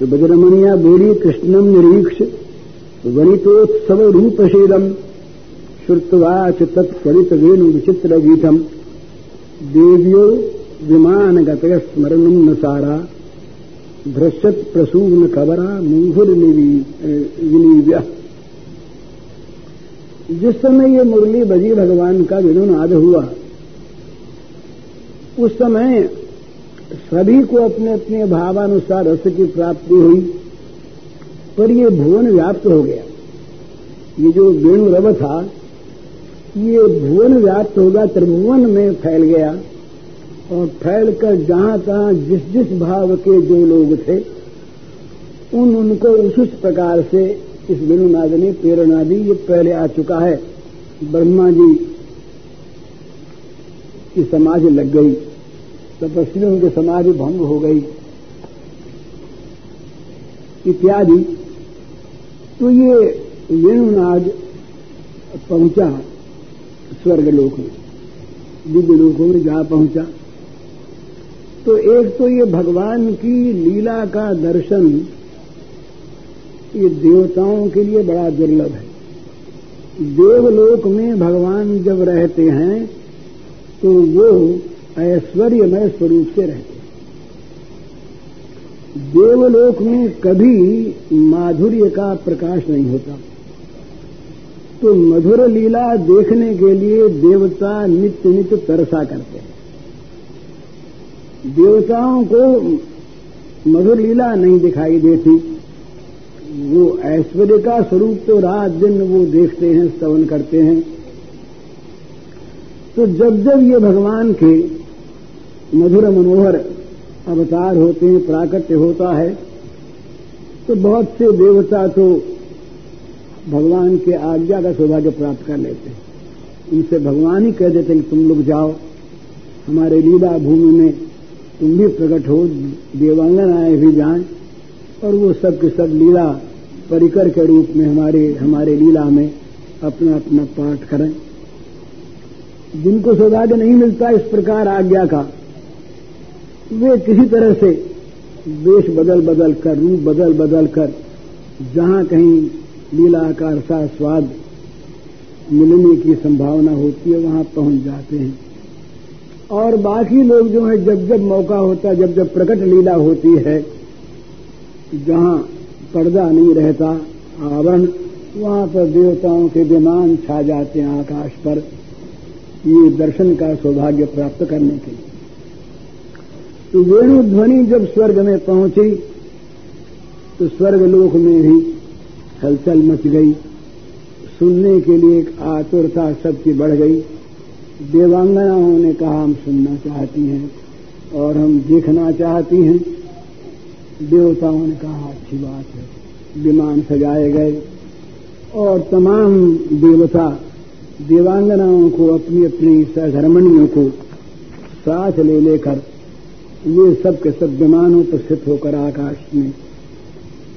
तो बजरमणिया बोली कृष्णम निरीक्ष वनितोत्सव रूपशीलम श्रुतवाच तत्त्वरित वेणु विचित्र गीतम देव्यो विमान गतय स्मरणम न सारा भ्रश्यत प्रसून कबरा मुंहुर विनीव्य। जिस समय ये मुरली बजी भगवान का वेणुनाद हुआ उस समय सभी को अपने अपने भावानुसार रस की प्राप्ति हुई, पर ये भुवन व्याप्त हो गया। ये जो वेणु रव था ये भुवन व्याप्त होगा, त्रिभुवन में फैल गया और फैलकर जहां तहां जिस जिस भाव के जो लोग थे उनको उस प्रकार से इस वेणुनाद ने प्रेरणा दी। ये पहले आ चुका है, ब्रह्मा जी की समाधि लग गई, तपस्वियों की समाधि भंग हो गई इत्यादि। तो ये वेणुनाद पहुंचा स्वर्गलोक में, दिव्य लोकों में जा पहुंचा। तो एक तो ये भगवान की लीला का दर्शन ये देवताओं के लिए बड़ा दुर्लभ है। देवलोक में भगवान जब रहते हैं तो वो ऐश्वर्यमय स्वरूप से रहते हैं। देवलोक में कभी माधुर्य का प्रकाश नहीं होता, तो मधुर लीला देखने के लिए देवता नित्य नित्य तरसा करते हैं। देवताओं को मधुर लीला नहीं दिखाई देती, वो ऐश्वर्य का स्वरूप तो रात दिन वो देखते हैं, स्तवन करते हैं। तो जब जब ये भगवान के मधुर मनोहर अवतार होते हैं, प्राकट्य होता है, तो बहुत से देवता तो भगवान के आज्ञा का सौभाग्य प्राप्त कर लेते हैं। उनसे भगवान ही कह देते हैं तुम लोग जाओ हमारे लीला भूमि में, तुम भी प्रकट हो, देवांगनाएं भी जाएं। और वो सब के सब लीला परिकर के रूप में हमारे लीला में अपना अपना पाठ करें। जिनको सौभाग्य नहीं मिलता इस प्रकार आज्ञा का, वे किसी तरह से वेश रूप बदल बदल कर जहां कहीं लीला का रसा स्वाद मिलने की संभावना होती है वहां पहुंच जाते हैं। और बाकी लोग जो है जब जब मौका होता है, जब जब प्रकट लीला होती है जहां पर्दा नहीं रहता आवरण, वहां पर देवताओं के विमान छा जाते हैं आकाश पर ये दर्शन का सौभाग्य प्राप्त करने के लिए। तो वेणु ध्वनि जब स्वर्ग में पहुंची तो स्वर्गलोक में भी हलचल मच गई, सुनने के लिए एक आतुरता सबकी बढ़ गई। देवांगनाओं ने कहा हम सुनना चाहती हैं और हम देखना चाहती हैं। देवताओं ने कहा अच्छी बात है। विमान सजाए गए और तमाम देवता देवांगनाओं को अपनी अपनी सहधर्मणियों को साथ ले लेकर ये सब के सब विमानों पर स्थित होकर आकाश में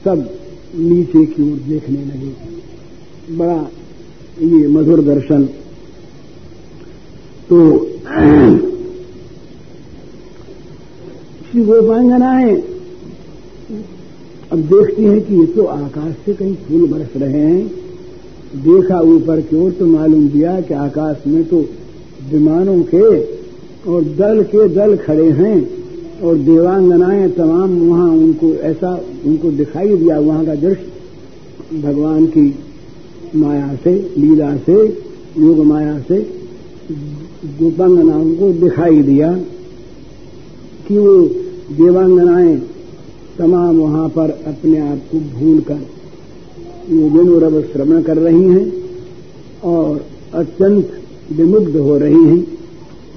सब नीचे की ओर देखने लगे। बड़ा ये मधुर दर्शन। तो श्री गोपांगनाएं अब देखती हैं कि ये तो आकाश से कहीं फूल बरस रहे हैं। देखा ऊपर की ओर तो मालूम दिया कि आकाश में तो विमानों के और दल के दल खड़े हैं और देवांगनाएं तमाम वहां उनको ऐसा उनको दिखाई दिया वहां का दृश्य भगवान की माया से, लीला से, योग माया से गोपांगनाओं को दिखाई दिया कि वो देवांगनाएं तमाम वहां पर अपने आप को भूल कर ये वेणुरव श्रवण कर रही हैं और अत्यंत विमुग्ध हो रही हैं।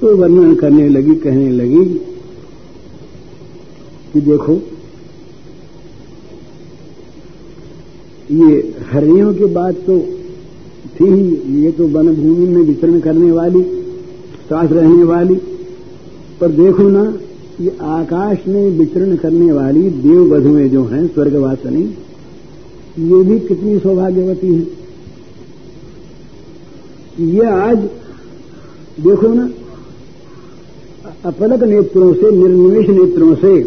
तो वर्णन करने लगी, कहने लगी कि देखो ये हरिणियों की बात तो थी ही, ये तो वन भूमि में विचरण करने वाली, साथ रहने वाली, पर देखो ना ये आकाश में विचरण करने वाली देव वधुएं जो हैं स्वर्गवासिनी, ये भी कितनी सौभाग्यवती हैं। ये आज देखो ना अपलक नेत्रों से, निर्निमेष नेत्रों से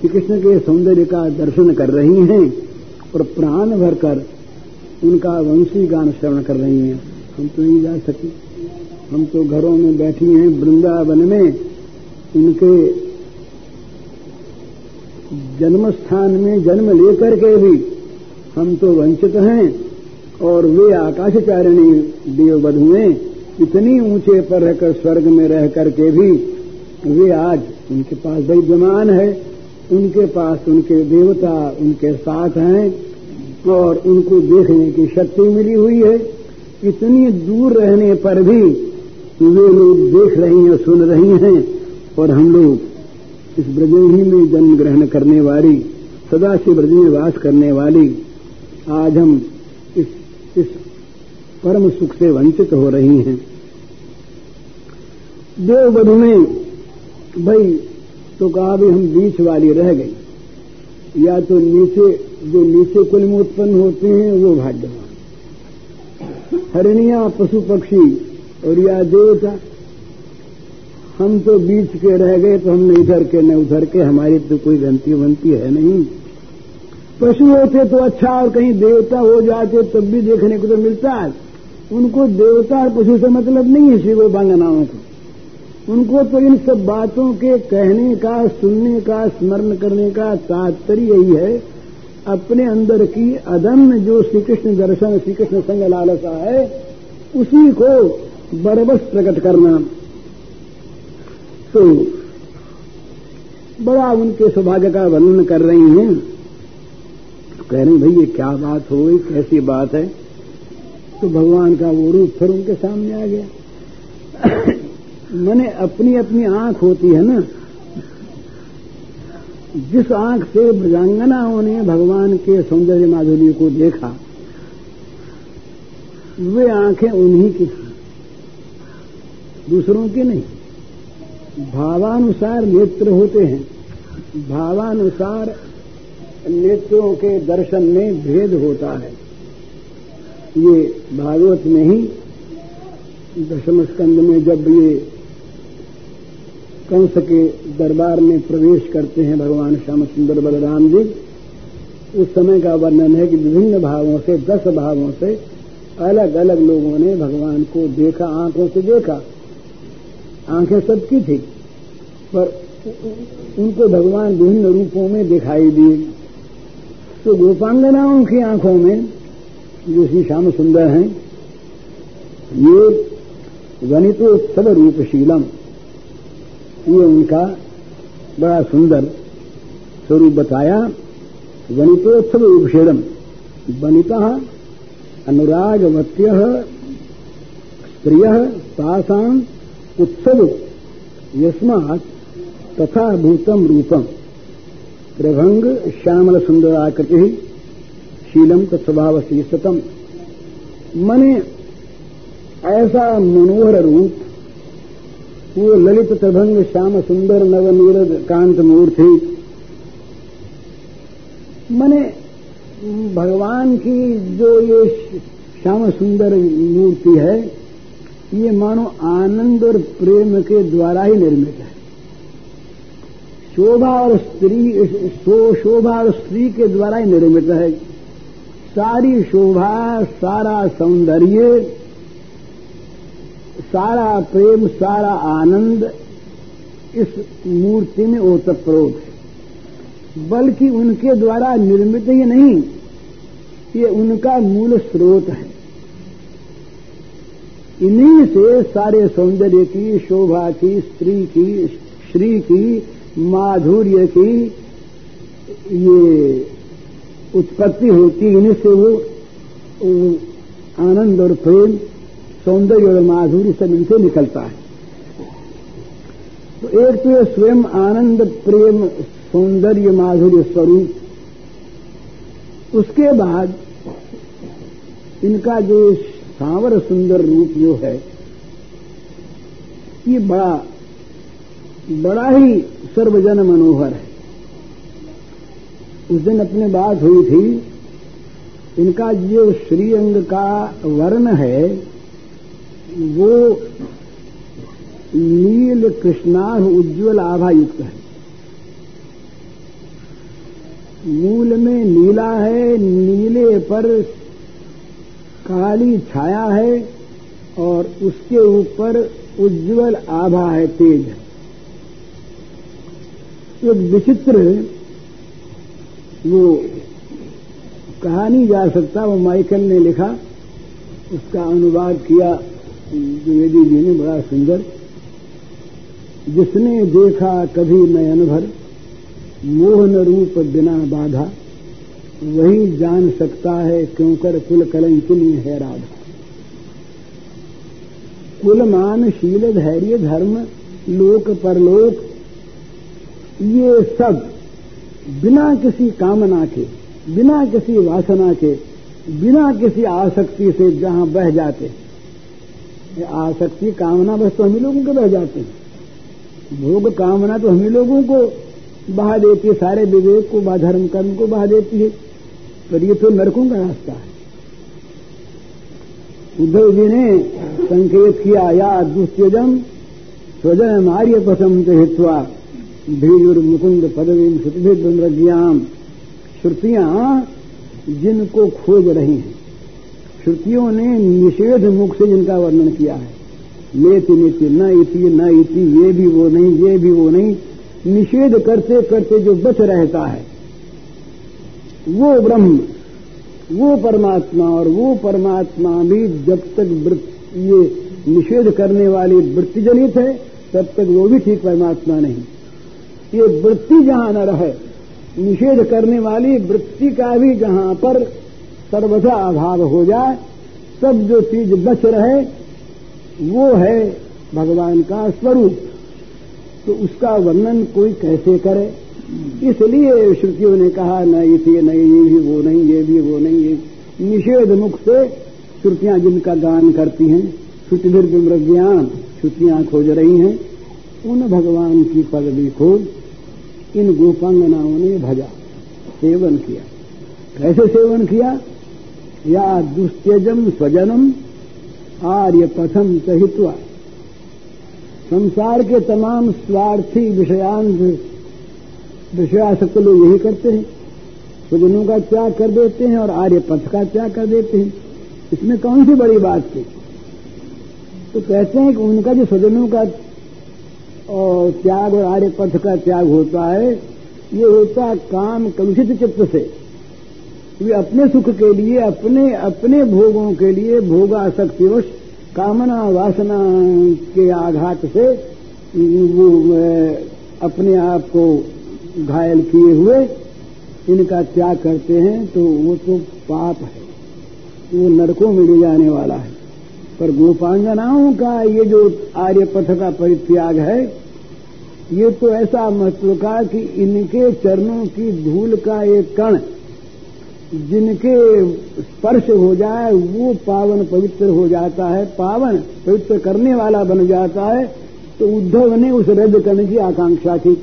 कि कृष्ण के सौंदर्य का दर्शन कर रही हैं और प्राण भरकर उनका वंशी गान श्रवण कर रही हैं। हम तो नहीं जा सके, हम तो घरों में बैठी हैं वृंदावन में, उनके जन्म स्थान में जन्म लेकर के भी हम तो वंचित हैं और वे आकाशचारिणी देववधुएं इतनी ऊंचे पर रहकर स्वर्ग में रह करके भी वे आज उनके पास विद्यमान है, उनके पास उनके देवता उनके साथ हैं और उनको देखने की शक्ति मिली हुई है। इतनी दूर रहने पर भी वे लोग देख रही हैं, सुन रही हैं और हम लोग इस ब्रज ही में जन्म ग्रहण करने वाली, सदा से ब्रज में वास करने वाली, आज हम इस परम सुख से वंचित हो रही हैं। देववधु में भाई तो कहा भी हम बीच वाली रह गई, या तो नीचे जो नीचे कुल में उत्पन्न होते हैं वो भाग्यवान, हरिणियां, पशु पक्षी और या देवता, हम तो बीच के रह गए। तो हमने इधर के न उधर के, हमारी तो कोई गलती बनती है नहीं। पशु होते तो अच्छा और कहीं देवता हो जाते तब भी देखने को तो मिलता है। उनको देवता और पशु से मतलब नहीं है श्री गोपांगनाओं को, उनको तो इन सब बातों के कहने का, सुनने का, स्मरण करने का तात्पर्य यही है अपने अंदर की अदम्य जो श्री कृष्ण दर्शन, श्री कृष्ण संग लालसा है उसी को बरबस प्रकट करना। तो बड़ा उनके सौभाग्य का वर्णन कर रही हैं। तो कह रहे हैं भाई ये क्या बात हो गई, कैसी बात है। तो भगवान का वो रूप फिर उनके सामने आ गया। मैंने अपनी अपनी आंख होती है ना, जिस आंख से ब्रजांगनाओं ने भगवान के सौंदर्य माधुर्य को देखा वे आंखें उन्हीं की थी, दूसरों की नहीं। भावानुसार नेत्र होते हैं, भावानुसार नेत्रों के दर्शन में भेद होता है। ये भागवत में ही दशम स्कंद में जब ये कंस के दरबार में प्रवेश करते हैं भगवान श्याम सुंदर बलराम जी, उस समय का वर्णन है कि विभिन्न भावों से, 10 भावों से अलग अलग लोगों ने भगवान को देखा, आंखों से देखा। आंखें सबकी थी पर उनको भगवान विभिन्न रूपों में दिखाई दिए। तो गोपांगनाओं की आंखों में जो श्री श्याम सुंदर हैं ये वनितोत्सव रूपशीलम, ये उनका बड़ा सुंदर स्वरूप बताया। वनितोत्सव उपशेरम, वनिता अनुरागवत्य स्त्रिय तासाम उत्सव यस्मात् तथा भूतम रूपम। प्रभंग श्यामल सुंदर आकृति शीलम का स्वभाव से सतम मने ऐसा मनोहर रूप वो ललित प्रभंग श्याम सुंदर नवनीरद कांत मूर्ति मने भगवान की जो ये श्याम सुंदर मूर्ति है ये मानो आनंद और प्रेम के द्वारा ही निर्मित है। शोभा और स्त्री के द्वारा ही निर्मित है। सारी शोभा सारा सौंदर्य सारा प्रेम सारा आनंद इस मूर्ति में ओतप्रोत है, बल्कि उनके द्वारा निर्मित ही नहीं ये उनका मूल स्रोत है। इन्हीं से सारे सौंदर्य की शोभा की स्त्री की श्री की माधुर्य की ये उत्पत्ति होती, इन्हीं से वो आनंद और प्रेम सौंदर्य और माधुर्य सब इनसे निकलता है। तो एक तो स्वयं आनंद प्रेम सौंदर्य माधुर्य स्वरूप, उसके बाद इनका जो सांवर सुंदर रूप जो है ये बड़ा बड़ा ही सर्वजन मनोहर है। उस दिन अपने बात हुई थी, इनका जो श्रीअंग का वर्ण है वो नील कृष्णाभ उज्ज्वल आभायुक्त है। मूल में नीला है, नीले पर काली छाया है और उसके ऊपर उज्ज्वल आभा है, तेज है। एक विचित्र वो कहा नहीं जा सकता, वो माइकल ने लिखा, उसका अनुवाद किया द्विवेदी जी ने, बड़ा सुंदर। जिसने देखा कभी नयन भर मोहन रूप बिना बाधा, वही जान सकता है क्यों कर कुल कलंकिनी है राधा। कुलमान शील धैर्य धर्म लोक परलोक ये सब बिना किसी कामना के बिना किसी वासना के बिना किसी आसक्ति से जहां बह जाते, आसक्ति कामना बस तो हम लोगों को बह जाते हैं, भोग कामना तो हम लोगों को बहा देती है, सारे विवेक को बहा धर्म कर्म को बहा देती है, पर ये तो नरकों का रास्ता है। उद्धव जी ने संकेत किया, या दुस्त्यजम स्वजन आर्य पसम के हित्वा भीजुर मुकुंद पदवीम श्रुतिभिद्वन्द्रज्ञाम। श्रुतियां जिनको खोज रही हैं, श्रुतियों ने निषेध मुख से जिनका वर्णन किया है, नेति नेति न इति ये भी वो नहीं ये भी वो नहीं, निषेध करते करते जो बच रहता है वो ब्रह्म वो परमात्मा, और वो परमात्मा भी जब तक ये निषेध करने वाली वृत्ति जनित है तब तक वो भी ठीक परमात्मा नहीं। ये वृत्ति जहां न रहे, निषेध करने वाली वृत्ति का भी जहां पर सर्वथा अभाव हो जाए, तब जो चीज बच रहे वो है भगवान का स्वरूप। तो उसका वर्णन कोई कैसे करे, इसलिए श्रुतियों ने कहा न इसे नहीं ये भी वो नहीं ये भी वो नहीं, ये निषेध मुख से श्रुतियां जिनका गान करती हैं, श्रुतिभिर्विमृज्ञान श्रुतियां खोज रही हैं, उन भगवान की पदवी को इन गोपांगनाओं ने भजा, सेवन किया। कैसे सेवन किया? या दुस्त्यजम स्वजनम आर्य पथम सहित्वा। संसार के तमाम स्वार्थी विषयांश विषयासक्त लोग यही करते हैं, स्वजनों का त्याग कर देते हैं और आर्य पथ का त्याग कर देते हैं। इसमें कौन सी बड़ी बात थी? तो कहते हैं कि उनका जो स्वजनों का और त्याग और आर्य पथ का त्याग होता है, ये होता काम कलुषित चित्त से, वे अपने सुख के लिए अपने अपने भोगों के लिए भोगासक्तिवश कामना वासना के आघात से वो अपने आप को घायल किए हुए इनका त्याग करते हैं, तो वो तो पाप है, वो नरकों में ले जाने वाला है। पर गोपांगनाओं का ये जो आर्य पथ का परित्याग है ये तो ऐसा मतलब का कि इनके चरणों की धूल का एक कण जिनके स्पर्श हो जाए वो पावन पवित्र हो जाता है, पावन पवित्र करने वाला बन जाता है। तो उद्धव ने उस रद्द करने की आकांक्षा की।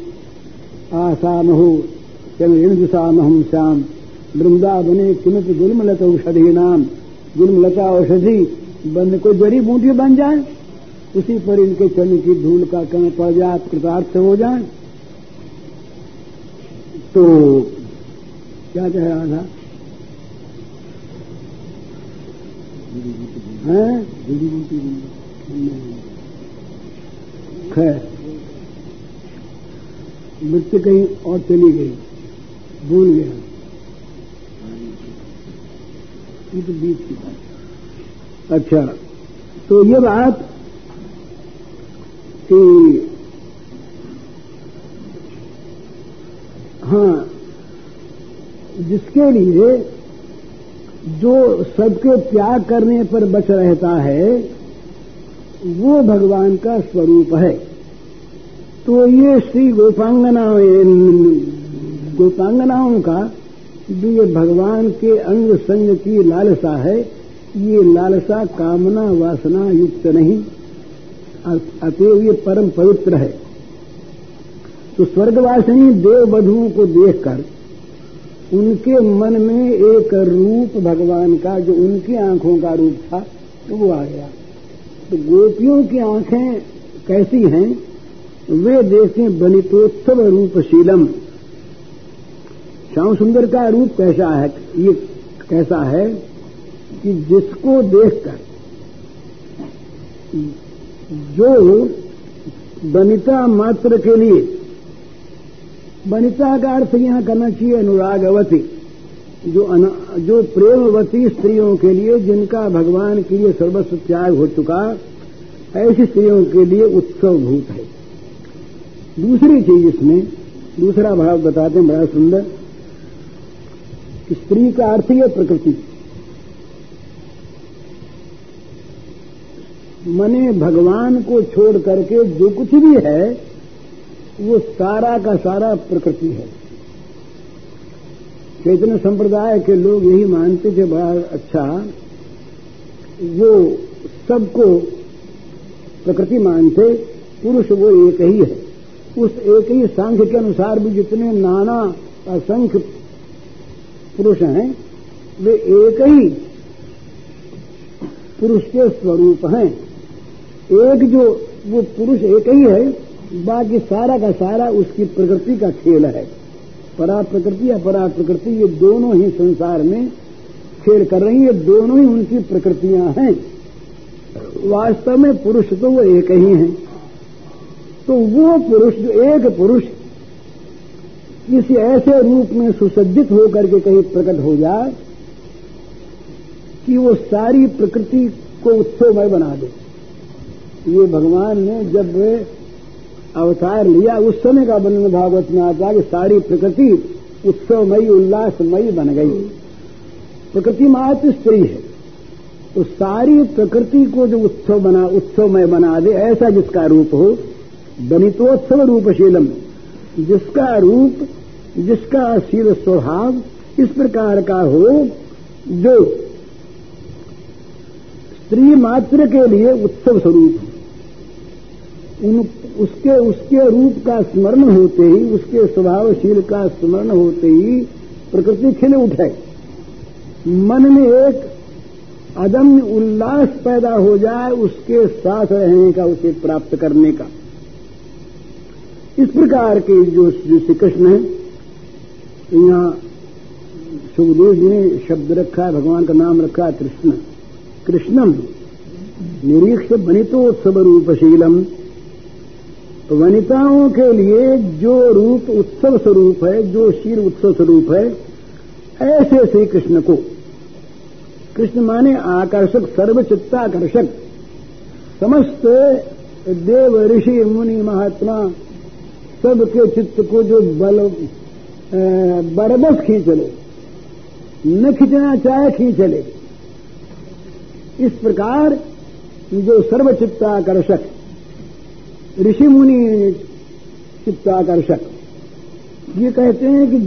आसाम हो चंद्रसाम हम श्याम वृंदावने किमित गुलमलता औषधि नाम, गुलमलता औषधि बन को जड़ी बूटी बन जाए, उसी पर इनके चरण की धूल का कण पड़ जाए, कृतार्थ हो जाए। तो क्या कह रहा था खैर मृत्यु कहीं और चली गई, भूल गया। ये तो बीच की बात। अच्छा, तो ये बात कि हाँ, जिसके लिए जो सबके त्याग करने पर बच रहता है वो भगवान का स्वरूप है। तो ये श्री गोपांगनाओं का जो ये भगवान के अंग संग की लालसा है, ये लालसा कामना वासना युक्त नहीं, अतएव ये परम पवित्र है। तो स्वर्गवासिनी देव बधुओं को देखकर उनके मन में एक रूप भगवान का जो उनकी आंखों का रूप था तो वो आ गया। तो गोपियों की आंखें कैसी हैं, वे देखें बलितोत्सव रूपशीलम, श्याम सुंदर का रूप कैसा है, ये कैसा है कि जिसको देखकर जो वनिता मात्र के लिए, वनिता का अर्थ यहां करना चाहिए अनुरागवती, जो प्रेमवती स्त्रियों के लिए जिनका भगवान के लिए सर्वस्व त्याग हो चुका, ऐसी स्त्रियों के लिए उत्सव भूत है। दूसरी चीज इसमें, दूसरा भाव बताते हैं बड़ा सुंदर कि स्त्री का अर्थ है प्रकृति, मने भगवान को छोड़ करके जो कुछ भी है वो सारा का सारा प्रकृति है। चैतन्य संप्रदाय के लोग यही मानते थे, बड़ा अच्छा, वो सबको प्रकृति मानते, पुरुष वो एक ही है। उस एक ही सांख्य के अनुसार भी जितने नाना असंख्य पुरुष हैं वे एक ही पुरुष के स्वरूप हैं। एक जो वो पुरुष एक ही है, बाकी सारा का सारा उसकी प्रकृति का खेल है। परा प्रकृति या अपरा प्रकृति, ये दोनों ही संसार में खेल कर रही है, दोनों ही उनकी प्रकृतियां हैं। वास्तव में पुरुष तो वो एक ही है। तो वो पुरुष जो एक पुरुष किसी ऐसे रूप में सुसज्जित होकर के कहीं प्रकट हो जाए कि वो सारी प्रकृति को उत्सवमय बना दे। ये भगवान ने जब वे अवतार लिया उस समय का वर्णन भागवत में आता है कि सारी प्रकृति उत्सवमयी उल्लासमयी बन गई। प्रकृति मात्र स्त्री है, तो सारी प्रकृति को जो उत्सवमय बना दे, ऐसा जिसका रूप हो, वनितोत्सव रूपशीलम, जिसका रूप, जिसका शील स्वभाव इस प्रकार का हो जो स्त्री मात्र के लिए उत्सव स्वरूप, उसके रूप का स्मरण होते ही, उसके स्वभावशील का स्मरण होते ही प्रकृति खिल उठे, मन में एक अदम्य उल्लास पैदा हो जाए उसके साथ रहने का, उसे प्राप्त करने का। इस प्रकार के जो श्री कृष्ण है, यहाँ सुखदेव जी ने शब्द रखा, भगवान का नाम रखा कृष्ण, कृष्णम निरीक्ष वनितोत्सव रूपशीलम, वनिताओं के लिए जो रूप उत्सव स्वरूप है, जो शील उत्सव स्वरूप है, ऐसे श्री कृष्ण को, कृष्ण माने आकर्षक, सर्वचित्ताकर्षक, समस्त देव ऋषि मुनि महात्मा सबके चित्त को जो बरबस खींच ले, न खींचना चाहे खींच ले, इस प्रकार जो सर्वचित्ताकर्षक ऋषि मुनि चित्ताकर्षक। ये कहते हैं कि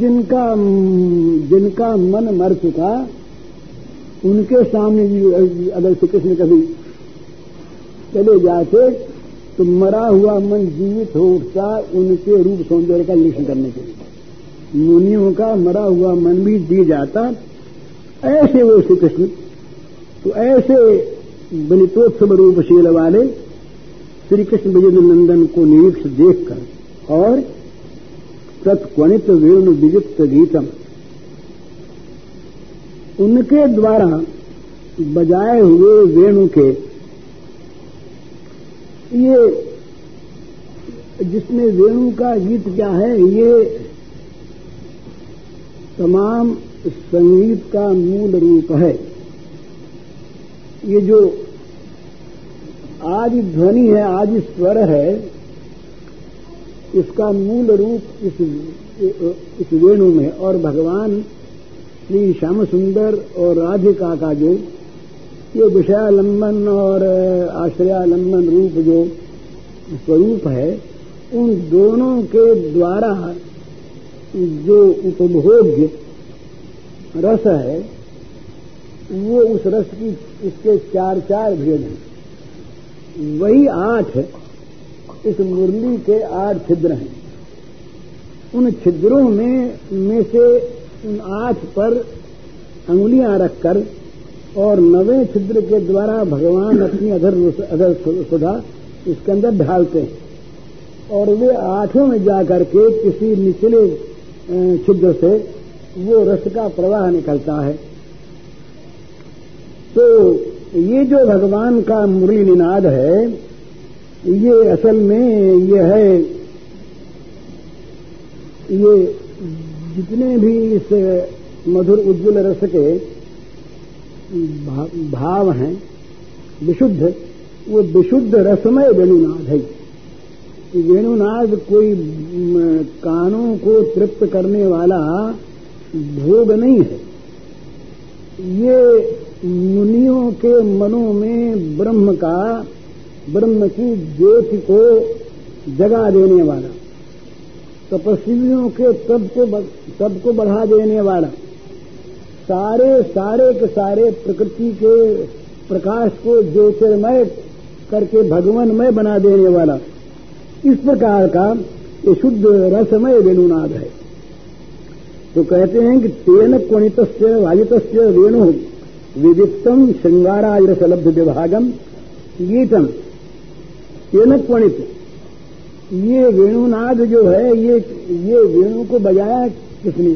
जिनका मन मर चुका उनके सामने भी अगर श्री कृष्ण कभी चले जाते तो मरा हुआ मन जीवित हो उठता उनके रूप सौंदर्य का निरीक्षण करने के लिए। मुनियों का मरा हुआ मन भी जी जाता, ऐसे वो श्री कृष्ण। तो ऐसे बलितोत्सव रूप शील वाले श्री कृष्ण विजेंद्र नंदन को निरीक्ष देखकर और तत्वणित वेणुगीत गीतम उनके द्वारा बजाए हुए वेणु के, ये जिसमें वेणु का गीत क्या है, ये तमाम संगीत का मूल रूप है। ये जो आदि ध्वनि है, आदि स्वर है, इसका मूल रूप इस वेणु में। और भगवान श्री श्याम सुंदर और राधिका का जो ये विषयालंबन और आश्रयालंबन रूप जो स्वरूप है, उन दोनों के द्वारा जो उपभोग्य रस है वो उस रस की इसके चार चार भेद हैं, वही आठ इस मुरली के आठ छिद्र हैं। उन छिद्रों में से उन आठ पर अंगुलियां रखकर और नवे छिद्र के द्वारा भगवान अपनी अधर सुधा इसके अंदर ढालते हैं और वे आठों में जाकर के किसी निचले छिद्र से वो रस का प्रवाह निकलता है। तो ये जो भगवान का मुरली निनाद है, ये असल में ये है, ये जितने भी इस मधुर उज्ज्वल रस के भाव हैं विशुद्ध, वो विशुद्ध रसमय वेणुनाद है। वेणुनाद कोई कानों को तृप्त करने वाला भोग नहीं है, ये मुनियों के मनों में ब्रह्म की ज्योति को जगा देने वाला, तपस्वियों के तप को बढ़ा देने वाला, सारे के सारे प्रकृति के प्रकाश को ज्योतिर्मय करके भगवानमय बना देने वाला, इस प्रकार का ये शुद्ध रसमय वेणुनाद है। तो कहते हैं कि तेन कोणितस्य वाजितस्य वेणु विदितम श्रृंगाराय रसलब्ध विभागम गीतम। तेन कोणित, ये वेणुनाद जो है, ये वेणु को बजाया किसने?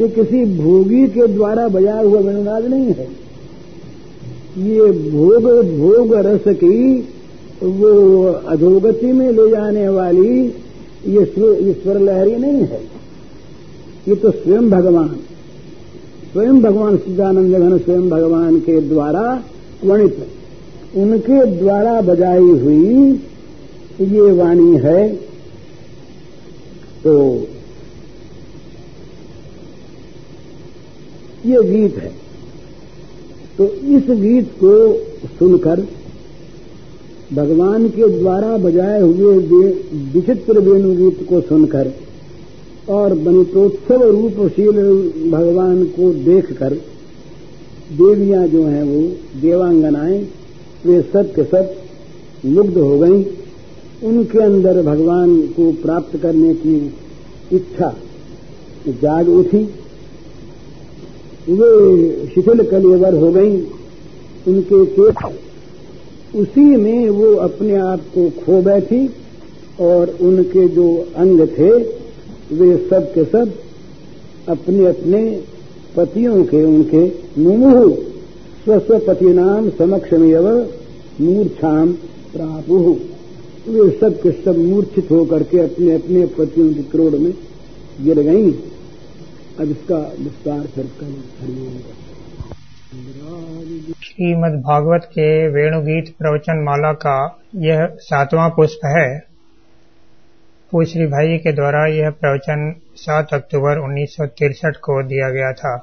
ये किसी भोगी के द्वारा बजाया हुआ वेणुनाद नहीं है, ये भोग रस की वो अधोगति में ले जाने वाली ये स्वर लहरी नहीं है। ये तो स्वयं भगवान सच्चिदानंद जगन स्वयं भगवान के द्वारा वर्णित, उनके द्वारा बजाई हुई ये वाणी है। तो ये गीत है, तो इस गीत को सुनकर भगवान के द्वारा बजाए हुए विचित्र वेणुगीत को सुनकर और बनितोत्सव रूपशील भगवान को देखकर देवियां जो हैं, वो देवांगनाएं, वे सब के सब मुग्ध हो गईं। उनके अंदर भगवान को प्राप्त करने की इच्छा जाग उठी, वे शिथिल कलेवर हो गईं, उनके केश उसी में वो अपने आप को खो बैठी और उनके जो अंग थे वे सब के सब अपने अपने पतियों के उनके मुमुहु स्व पतिनाम समक्षमेव मूर्छाम प्रापुहु, वे सब के सब मूर्छित होकर के अपने अपने पतियों की क्रोध में गिर गई। अब इसका विस्तार करेंगे। श्रीमद् भागवत के वेणुगीत प्रवचन माला का यह 7वां पुष्प है। पूज्य श्री भाई के द्वारा यह प्रवचन 7 अक्टूबर 1963 को दिया गया था।